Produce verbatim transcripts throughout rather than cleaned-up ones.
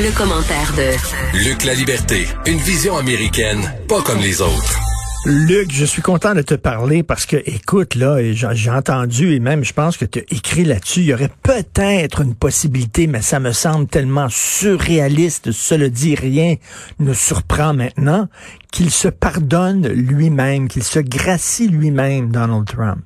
Le commentaire de Luc Laliberté, une vision américaine, pas comme les autres. Luc, je suis content de te parler parce que, écoute, là, j'ai entendu et même je pense que tu as écrit là-dessus, il y aurait peut-être une possibilité, mais ça me semble tellement surréaliste, cela dit, rien ne surprend maintenant, qu'il se pardonne lui-même, qu'il se gracie lui-même, Donald Trump.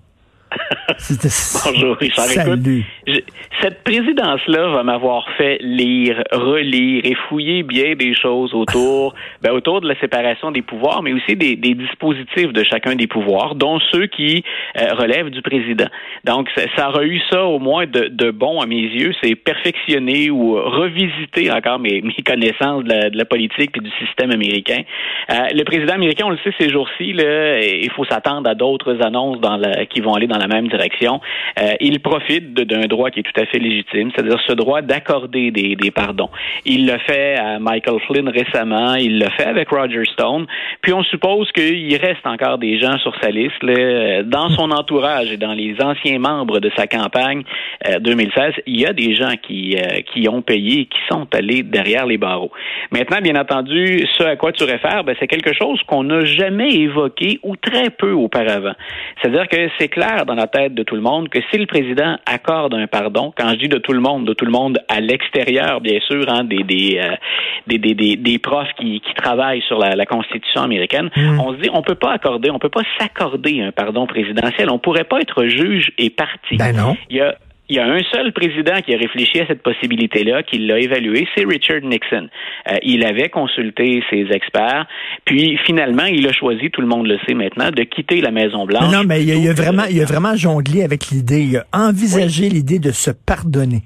Bonjour Richard, salut. Écoute, je, cette présidence-là va m'avoir fait lire, relire et fouiller bien des choses autour ben, autour de la séparation des pouvoirs, mais aussi des, des dispositifs de chacun des pouvoirs, dont ceux qui euh, relèvent du président. Donc ça, ça aurait eu ça au moins de, de bon à mes yeux, c'est perfectionner ou revisiter encore mes, mes connaissances de la, de la politique et du système américain. Euh, le président américain, on le sait ces jours-ci, là, il faut s'attendre à d'autres annonces dans la, qui vont aller dans la même direction. Euh, il profite de, d'un droit qui est tout à fait légitime, c'est-à-dire ce droit d'accorder des, des pardons. Il le fait à Michael Flynn récemment, il le fait avec Roger Stone, puis on suppose qu'il reste encore des gens sur sa liste, là, dans son entourage et dans les anciens membres de sa campagne euh, deux mille seize, il y a des gens qui, euh, qui ont payé et qui sont allés derrière les barreaux. Maintenant, bien entendu, ce à quoi tu réfères, ben, c'est quelque chose qu'on n'a jamais évoqué ou très peu auparavant. C'est-à-dire que c'est clair dans la tête de tout le monde que si le président accorde un pardon, quand je dis de tout le monde, de tout le monde à l'extérieur, bien sûr, hein, des, des, euh, des, des, des, des profs qui, qui travaillent sur la, la Constitution américaine, mmh. on se dit, on peut pas accorder, on peut pas s'accorder un pardon présidentiel, on pourrait pas être juge et partie. Ben non. Il y a Il y a un seul président qui a réfléchi à cette possibilité-là, qui l'a évaluée, c'est Richard Nixon. Euh, il avait consulté ses experts, puis finalement, il a choisi, tout le monde le sait maintenant, de quitter la Maison-Blanche. Non, mais il y a, il y a vraiment, il y a vraiment jonglé avec l'idée, il a envisagé oui. l'idée de se pardonner.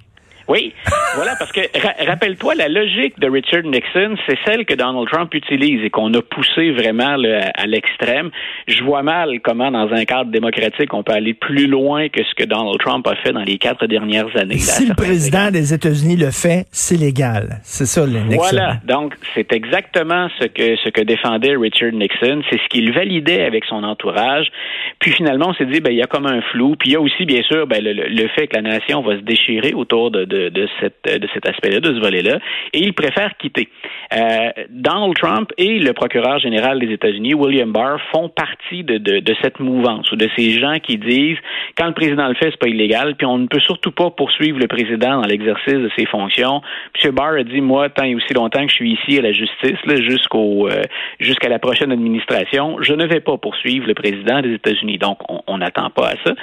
Oui, voilà, parce que ra- rappelle-toi, la logique de Richard Nixon, c'est celle que Donald Trump utilise et qu'on a poussée vraiment le, à l'extrême. Je vois mal comment, dans un cadre démocratique, on peut aller plus loin que ce que Donald Trump a fait dans les quatre dernières années. Si le président des États-Unis le fait, c'est légal. C'est ça, le Nixon. Voilà, donc c'est exactement ce que ce que défendait Richard Nixon. C'est ce qu'il validait avec son entourage. Puis finalement, on s'est dit, ben il y a comme un flou. Puis il y a aussi, bien sûr, ben le, le fait que la nation va se déchirer autour de, de De, de, cette, de cet aspect-là, de ce volet-là, et il préfère quitter. Euh, Donald Trump et le procureur général des États-Unis, William Barr, font partie de, de, de cette mouvance ou de ces gens qui disent quand le président le fait, c'est pas illégal, puis on ne peut surtout pas poursuivre le président dans l'exercice de ses fonctions. M. Barr a dit, moi, tant et aussi longtemps que je suis ici à la justice, là, jusqu'au, euh, jusqu'à la prochaine administration, je ne vais pas poursuivre le président des États-Unis. Donc, on n'attend pas à ça.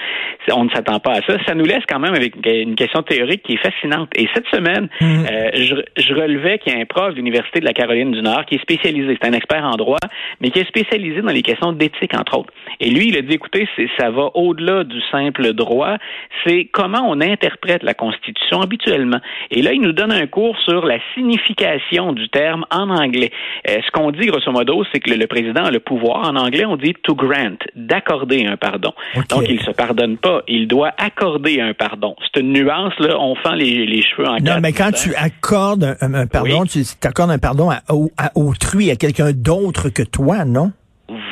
On ne s'attend pas à ça. Ça nous laisse quand même avec une question théorique qui est fascinante. Et cette semaine, mmh. euh, je, je relevais qu'il y a un prof de l'Université de la Caroline du Nord qui est spécialisé, c'est un expert en droit, mais qui est spécialisé dans les questions d'éthique, entre autres. Et lui, il a dit, écoutez, c'est, ça va au-delà du simple droit, c'est comment on interprète la Constitution habituellement. Et là, il nous donne un cours sur la signification du terme en anglais. Euh, ce qu'on dit, grosso modo, c'est que le, le président a le pouvoir. En anglais, on dit « to grant », d'accorder un pardon. Okay. Donc, il ne se pardonne pas, il doit accorder un pardon. C'est une nuance, là, on fend les Les cheveux en non, mais quand tu accordes un, un pardon, oui. tu accordes un pardon à, à autrui, à quelqu'un d'autre que toi, non?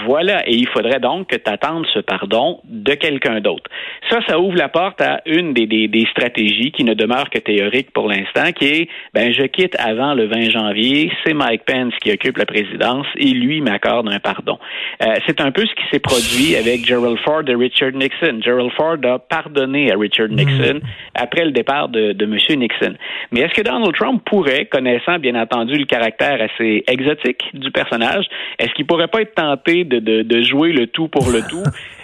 Voilà, et il faudrait donc que tu attendes ce pardon de quelqu'un d'autre. Ça, ça ouvre la porte à une des, des, des stratégies qui ne demeure que théorique pour l'instant, qui est, ben, je quitte avant le vingt janvier, c'est Mike Pence qui occupe la présidence et lui m'accorde un pardon. Euh, c'est un peu ce qui s'est produit avec Gerald Ford et Richard Nixon. Gerald Ford a pardonné à Richard Nixon mmh. après le départ de, de M. Nixon. Mais est-ce que Donald Trump pourrait, connaissant bien entendu le caractère assez exotique du personnage, est-ce qu'il pourrait pas être tenté de De, de jouer le tout pour le tout.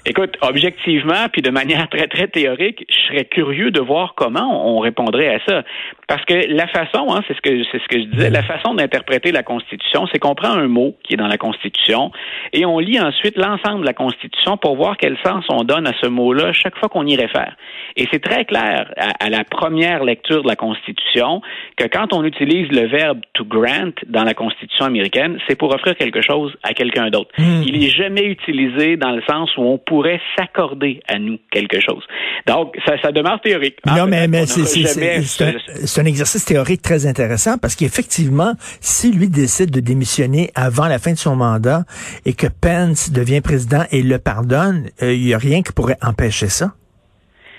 Écoute, objectivement, puis de manière très, très théorique, je serais curieux de voir comment on répondrait à ça. Parce que la façon, hein, c'est ce que c'est ce que je disais, la façon d'interpréter la Constitution, c'est qu'on prend un mot qui est dans la Constitution et on lit ensuite l'ensemble de la Constitution pour voir quel sens on donne à ce mot-là chaque fois qu'on y réfère. Et c'est très clair à, à la première lecture de la Constitution que quand on utilise le verbe « to grant » dans la Constitution américaine, c'est pour offrir quelque chose à quelqu'un d'autre. Mm. Il n'est jamais utilisé dans le sens où on pourrait pourrait s'accorder à nous quelque chose. Donc, ça, ça demeure théorique. Non, ah, mais, mais c'est, c'est, c'est, c'est, un, c'est un exercice théorique très intéressant parce qu'effectivement, si lui décide de démissionner avant la fin de son mandat et que Pence devient président et le pardonne, il euh, n'y a rien qui pourrait empêcher ça.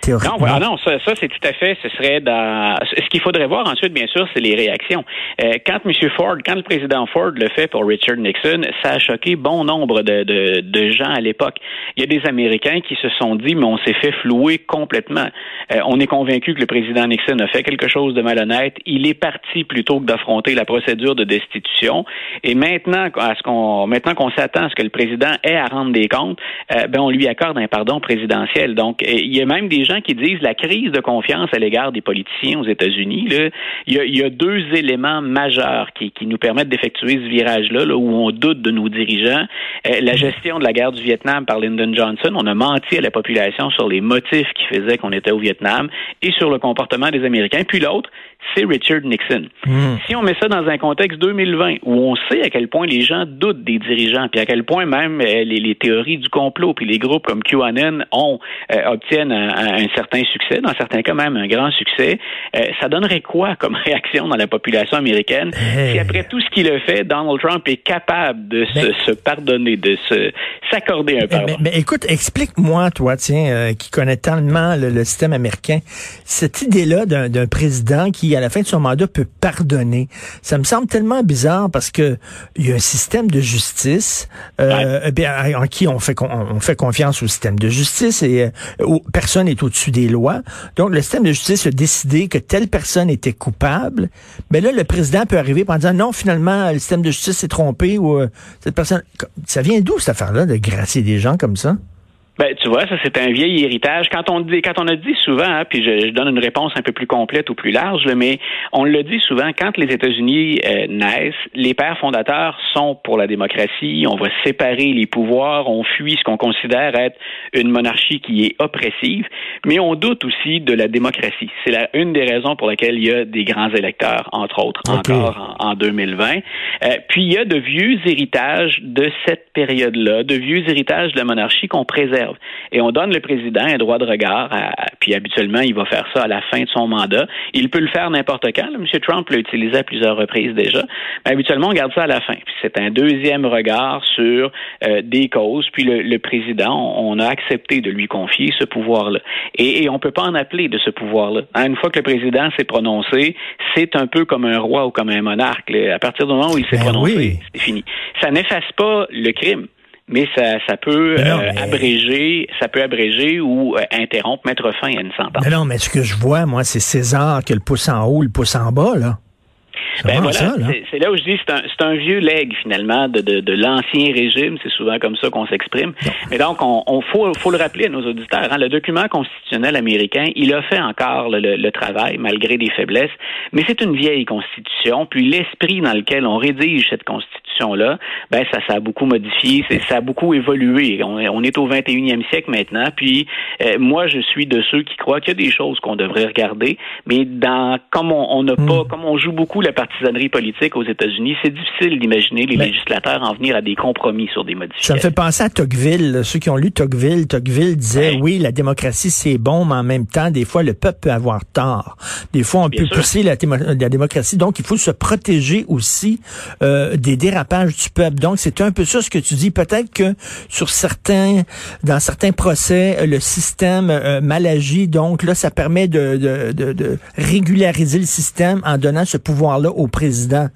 théoriquement. Non, voilà, non, ça, ça c'est tout à fait, ce serait dans... Ce qu'il faudrait voir ensuite, bien sûr, c'est les réactions. Euh, quand M. Ford, quand le président Ford le fait pour Richard Nixon, ça a choqué bon nombre de, de, de gens à l'époque. Il y a des Américains qui se sont dit, mais on s'est fait flouer complètement. Euh, on est convaincu que le président Nixon a fait quelque chose de malhonnête. Il est parti plutôt que d'affronter la procédure de destitution. Et maintenant, à ce qu'on, maintenant qu'on s'attend à ce que le président ait à rendre des comptes, euh, ben on lui accorde un pardon présidentiel. Donc, il y a même des gens qui disent la crise de confiance à l'égard des politiciens aux États-Unis, là, il y a, il y a deux éléments majeurs qui, qui nous permettent d'effectuer ce virage-là, là, où on doute de nos dirigeants. Euh, la gestion de la guerre du Vietnam par Lyndon Johnson, on a menti à la population sur les motifs qui faisaient qu'on était au Vietnam et sur le comportement des Américains. Puis l'autre, c'est Richard Nixon. Mm. Si on met ça dans un contexte deux mille vingt, où on sait à quel point les gens doutent des dirigeants, puis à quel point même euh, les, les théories du complot, puis les groupes comme QAnon ont, euh, obtiennent un, un certain succès, dans certains cas même un grand succès, euh, ça donnerait quoi comme réaction dans la population américaine hey. si après tout ce qu'il a fait, Donald Trump est capable de ben, se, se pardonner, de se, s'accorder un pardon? Ben, ben, ben, écoute, explique-moi, toi, tiens, euh, qui connais tellement le, le système américain, cette idée-là d'un, d'un président qui, à la fin de son mandat, peut pardonner. Ça me semble tellement bizarre parce que il y a un système de justice euh, ouais. en qui on fait, con, on fait confiance au système de justice et euh, personne n'est au-dessus des lois. Donc, le système de justice a décidé que telle personne était coupable. Mais là, le président peut arriver en disant non, finalement, le système de justice s'est trompé ou euh, cette personne... Ça vient d'où, cette affaire-là, de gracier des gens comme ça? Ben, tu vois, ça, c'est un vieil héritage. Quand on dit, quand on a dit souvent, hein, puis je, je donne une réponse un peu plus complète ou plus large, là, mais on le dit souvent, quand les États-Unis euh, naissent, les pères fondateurs sont pour la démocratie, on va séparer les pouvoirs, on fuit ce qu'on considère être une monarchie qui est oppressive, mais on doute aussi de la démocratie. C'est la, une des raisons pour laquelle il y a des grands électeurs, entre autres, okay. encore en, en deux mille vingt. Euh, puis il y a de vieux héritages de cette période-là, de vieux héritages de la monarchie qu'on préserve. Et on donne le président un droit de regard, à, puis habituellement, il va faire ça à la fin de son mandat. Il peut le faire n'importe quand. Là, M. Trump l'a utilisé à plusieurs reprises déjà. Mais habituellement, on garde ça à la fin. Puis c'est un deuxième regard sur euh, des causes. Puis le, le président, on a accepté de lui confier ce pouvoir-là. Et, et on ne peut pas en appeler de ce pouvoir-là. Hein, une fois que le président s'est prononcé, c'est un peu comme un roi ou comme un monarque. À partir du moment où il s'est ben prononcé, oui. c'est fini. Ça n'efface pas le crime. Mais ça, ça peut mais non, euh, mais... abréger, ça peut abréger ou euh, interrompre, mettre fin à une sentence. Mais non, mais ce que je vois, moi, c'est César qui a le pouce en haut, le pouce en bas, là. Ben voilà, ça, là. C'est, c'est là où je dis c'est un, c'est un vieux legs finalement de, de, de l'ancien régime, c'est souvent comme ça qu'on s'exprime. Non. Mais donc on, on faut, faut le rappeler à nos auditeurs. Hein, le document constitutionnel américain, il a fait encore le, le, le travail malgré des faiblesses, mais c'est une vieille constitution. Puis l'esprit dans lequel on rédige cette constitution là, ben ça, ça a beaucoup modifié, c'est, ça a beaucoup évolué. On, on est au vingt et unième siècle maintenant. Puis euh, moi je suis de ceux qui croient qu'il y a des choses qu'on devrait regarder, mais dans comme on n'a pas, mm. comme on joue beaucoup la partisanerie politique aux États-Unis, c'est difficile d'imaginer les ben, législateurs en venir à des compromis sur des modifications. Ça me fait penser à Tocqueville. Là. Ceux qui ont lu Tocqueville, Tocqueville disait oui. oui, la démocratie c'est bon, mais en même temps, des fois le peuple peut avoir tort. Des fois, on Bien peut sûr. pousser la, témo- la démocratie. Donc, il faut se protéger aussi euh, des dérapages du peuple. Donc, c'est un peu ça ce que tu dis. Peut-être que sur certains, dans certains procès, le système euh, mal agit. Donc là, ça permet de, de, de, de régulariser le système en donnant ce pouvoir-là au président.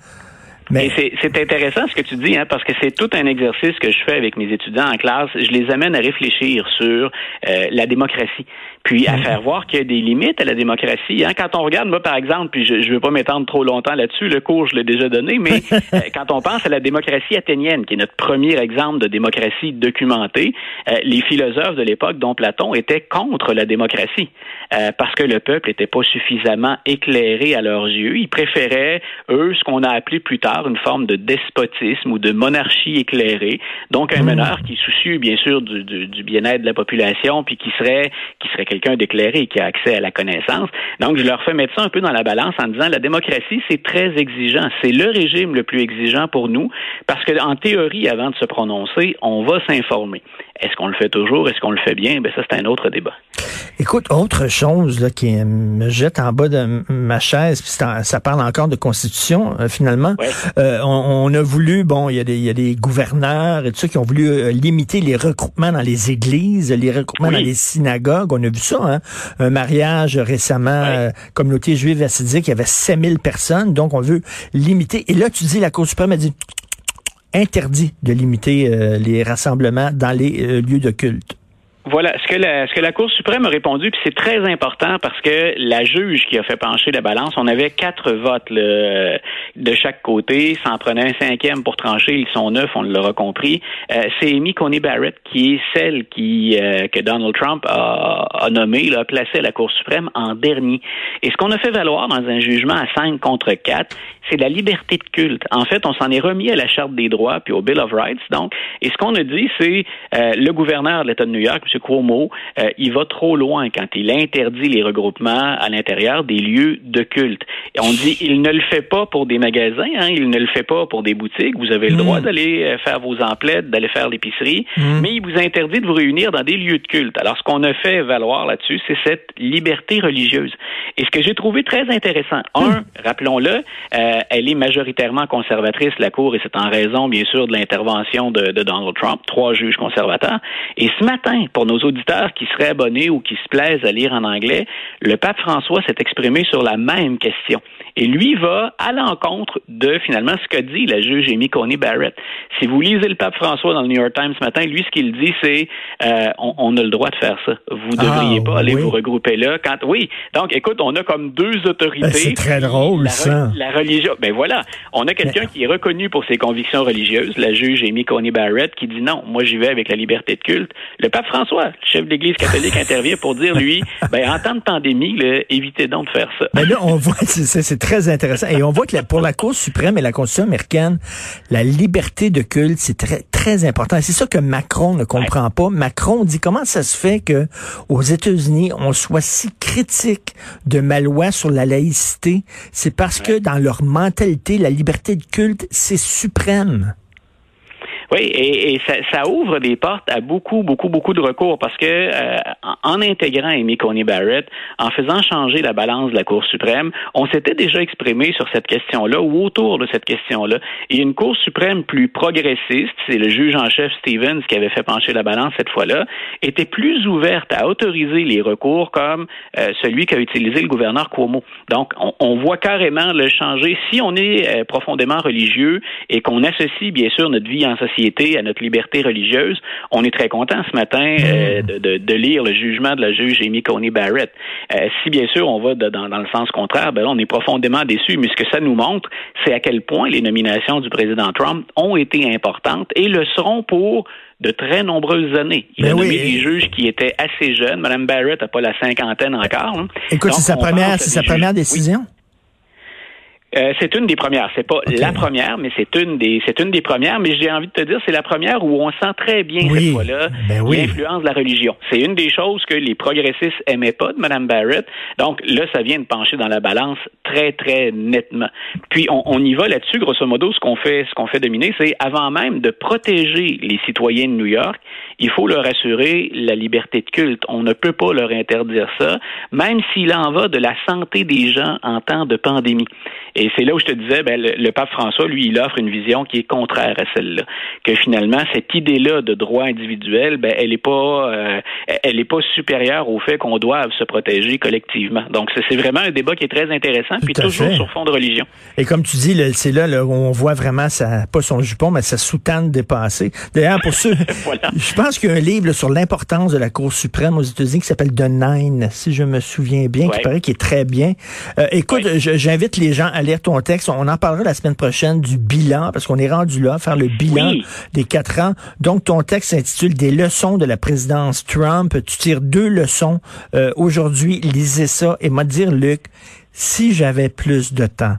Mais c'est, c'est intéressant ce que tu dis, hein, parce que c'est tout un exercice que je fais avec mes étudiants en classe. Je les amène à réfléchir sur euh, la démocratie, puis à faire voir qu'il y a des limites à la démocratie. Hein. Quand on regarde, moi par exemple, puis je ne veux pas m'étendre trop longtemps là-dessus, le cours je l'ai déjà donné, mais euh, quand on pense à la démocratie athénienne, qui est notre premier exemple de démocratie documentée, euh, les philosophes de l'époque, dont Platon, étaient contre la démocratie, euh, parce que le peuple n'était pas suffisamment éclairé à leurs yeux. Ils préféraient, eux, ce qu'on a appelé plus tard une forme de despotisme ou de monarchie éclairée, donc un mmh. meneur qui est soucieux bien sûr du, du, du bien-être de la population, puis qui serait qui serait quelqu'un d'éclairé, qui a accès à la connaissance. Donc je leur fais mettre ça un peu dans la balance en disant la démocratie c'est très exigeant, c'est le régime le plus exigeant pour nous, parce que en théorie avant de se prononcer, on va s'informer. Est-ce qu'on le fait toujours? Est-ce qu'on le fait bien? Ben ça, c'est un autre débat. Écoute, autre chose là, qui me jette en bas de ma chaise, puis ça, ça parle encore de Constitution, euh, finalement. Ouais. Euh, on, on a voulu, bon, il y, y a des gouverneurs et tout ça qui ont voulu euh, limiter les regroupements dans les églises, les regroupements oui. dans les synagogues. On a vu ça, hein? Un mariage récemment, ouais. euh, communauté juive assidique, il y avait sept mille personnes, donc on veut limiter. Et là, tu dis, la Cour suprême a dit... interdit de limiter euh, les rassemblements dans les euh, lieux de culte. Voilà. Ce que la, ce que la Cour suprême a répondu, puis c'est très important parce que la juge qui a fait pencher la balance, on avait quatre votes là, de chaque côté, s'en prenait un cinquième pour trancher, ils sont neuf, on l'aura compris. Euh, c'est Amy Coney Barrett qui est celle qui euh, que Donald Trump a, a nommée, là, a placée à la Cour suprême en dernier. Et ce qu'on a fait valoir dans un jugement à cinq contre quatre, c'est la liberté de culte. En fait, on s'en est remis à la Charte des droits puis au Bill of Rights, donc. Et ce qu'on a dit, c'est euh, le gouverneur de l'État de New York, Cuomo, euh, il va trop loin quand il interdit les regroupements à l'intérieur des lieux de culte. Et on dit, il ne le fait pas pour des magasins, hein, il ne le fait pas pour des boutiques. Vous avez le mmh. droit d'aller faire vos emplettes, d'aller faire l'épicerie, mmh. mais il vous interdit de vous réunir dans des lieux de culte. Alors, ce qu'on a fait valoir là-dessus, c'est cette liberté religieuse. Et ce que j'ai trouvé très intéressant, un, mmh. rappelons-le, euh, elle est majoritairement conservatrice, la Cour, et c'est en raison, bien sûr, de l'intervention de, de Donald Trump, trois juges conservateurs. Et ce matin, pour nos auditeurs qui seraient abonnés ou qui se plaisent à lire en anglais, le pape François s'est exprimé sur la même question. Et lui va à l'encontre de, finalement, ce qu'a dit la juge Amy Coney Barrett. Si vous lisez le pape François dans le New York Times ce matin, lui, ce qu'il dit, c'est euh, on, on a le droit de faire ça. Vous ne devriez ah, pas aller oui. vous regrouper là. Quand... Oui. Donc, écoute, on a comme deux autorités. Ben, c'est très drôle, la, ça. La religion. Ben voilà. On a quelqu'un Mais... qui est reconnu pour ses convictions religieuses, la juge Amy Coney Barrett, qui dit non, moi, j'y vais avec la liberté de culte. Le pape François, le chef de l'Église catholique intervient pour dire, lui, ben, en temps de pandémie, là, évitez donc de faire ça. Ben là, on voit, c'est, c'est très intéressant. Et on voit que la, pour la Cour suprême et la Constitution américaine, la liberté de culte, c'est très, très important. Et c'est ça que Macron ne comprend ouais. pas. Macron dit, comment ça se fait que aux États-Unis, on soit si critique de ma loi sur la laïcité? C'est parce ouais. que dans leur mentalité, la liberté de culte, c'est suprême. Oui, et, et ça, ça ouvre des portes à beaucoup, beaucoup, beaucoup de recours parce que euh, en intégrant Amy Coney Barrett, en faisant changer la balance de la Cour suprême, on s'était déjà exprimé sur cette question-là ou autour de cette question-là. Il y a une Cour suprême plus progressiste, c'est le juge en chef Stevens qui avait fait pencher la balance cette fois-là, était plus ouverte à autoriser les recours comme euh, celui qu'a utilisé le gouverneur Cuomo. Donc, on, on voit carrément le changer. Si on est euh, profondément religieux et qu'on associe, bien sûr, notre vie en société à notre liberté religieuse, on est très content ce matin euh, de, de, de lire le jugement de la juge Amy Coney Barrett. Euh, si bien sûr on va de, dans, dans le sens contraire, ben là, on est profondément déçus. Mais ce que ça nous montre, c'est à quel point les nominations du président Trump ont été importantes et le seront pour de très nombreuses années. Il ben a nommé oui. des juges qui étaient assez jeunes. Mme Barrett n'a pas la cinquantaine encore. Hein. Écoute, donc, c'est sa première, c'est sa première décision. Oui. Euh, c'est une des premières. C'est pas okay. la première, mais c'est une des c'est une des premières. Mais j'ai envie de te dire, c'est la première où on sent très bien oui. cette fois-là ben oui. l'influence de la religion. C'est une des choses que les progressistes aimaient pas de Mme Barrett. Donc là, ça vient de pencher dans la balance très très nettement. Puis on, on y va là-dessus, grosso modo, ce qu'on fait ce qu'on fait dominer, c'est avant même de protéger les citoyens de New York, il faut leur assurer la liberté de culte. On ne peut pas leur interdire ça, même s'il en va de la santé des gens en temps de pandémie. Et Et c'est là où je te disais, ben, le, le pape François, lui, il offre une vision qui est contraire à celle-là. Que finalement, cette idée-là de droit individuel, ben, elle n'est pas, euh, elle est pas supérieure au fait qu'on doive se protéger collectivement. Donc, c'est vraiment un débat qui est très intéressant, puis toujours fait. Sur fond de religion. Et comme tu dis, le, c'est là, là où on voit vraiment, sa, pas son jupon, mais sa soutane dépassée. D'ailleurs, pour ceux, voilà. je pense qu'il y a un livre là, sur l'importance de la Cour suprême aux États-Unis qui s'appelle The Nine, si je me souviens bien, ouais. qui paraît qui est très bien. Euh, écoute, ouais. je, j'invite les gens à lire ton texte. On en parlera la semaine prochaine du bilan, parce qu'on est rendu là, faire le bilan oui. des quatre ans. Donc, ton texte s'intitule « Des leçons de la présidence Trump ». Tu tires deux leçons euh, aujourd'hui. Lisez ça et m'a dire, Luc, si j'avais plus de temps,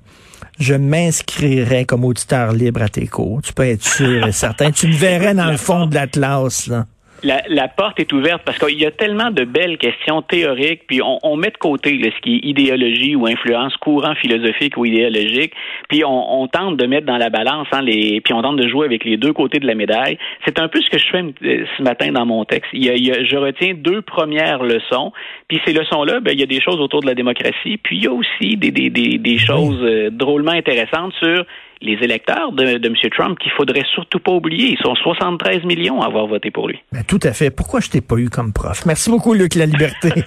je m'inscrirais comme auditeur libre à tes cours. Tu peux être sûr et certain. Tu me verrais dans le fond de l'Atlas, là. La, la porte est ouverte parce qu'il y a tellement de belles questions théoriques, puis on, on met de côté là, ce qui est idéologie ou influence, courant philosophique ou idéologique, puis on, on tente de mettre dans la balance, hein, les, puis on tente de jouer avec les deux côtés de la médaille. C'est un peu ce que je fais ce matin dans mon texte. Il y a, il y a, je retiens deux premières leçons, puis ces leçons-là, ben, il y a des choses autour de la démocratie, puis il y a aussi des, des, des, des choses euh, drôlement intéressantes sur les électeurs de, de M. Trump qu'il faudrait surtout pas oublier. Ils sont soixante-treize millions à avoir voté pour lui. Ben, tout à fait. Pourquoi je t'ai pas eu comme prof? Merci beaucoup, Luc Laliberté.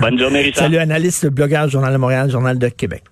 Bonne journée, Richard. Salut, analyste, blogueur, Journal de Montréal, Journal de Québec.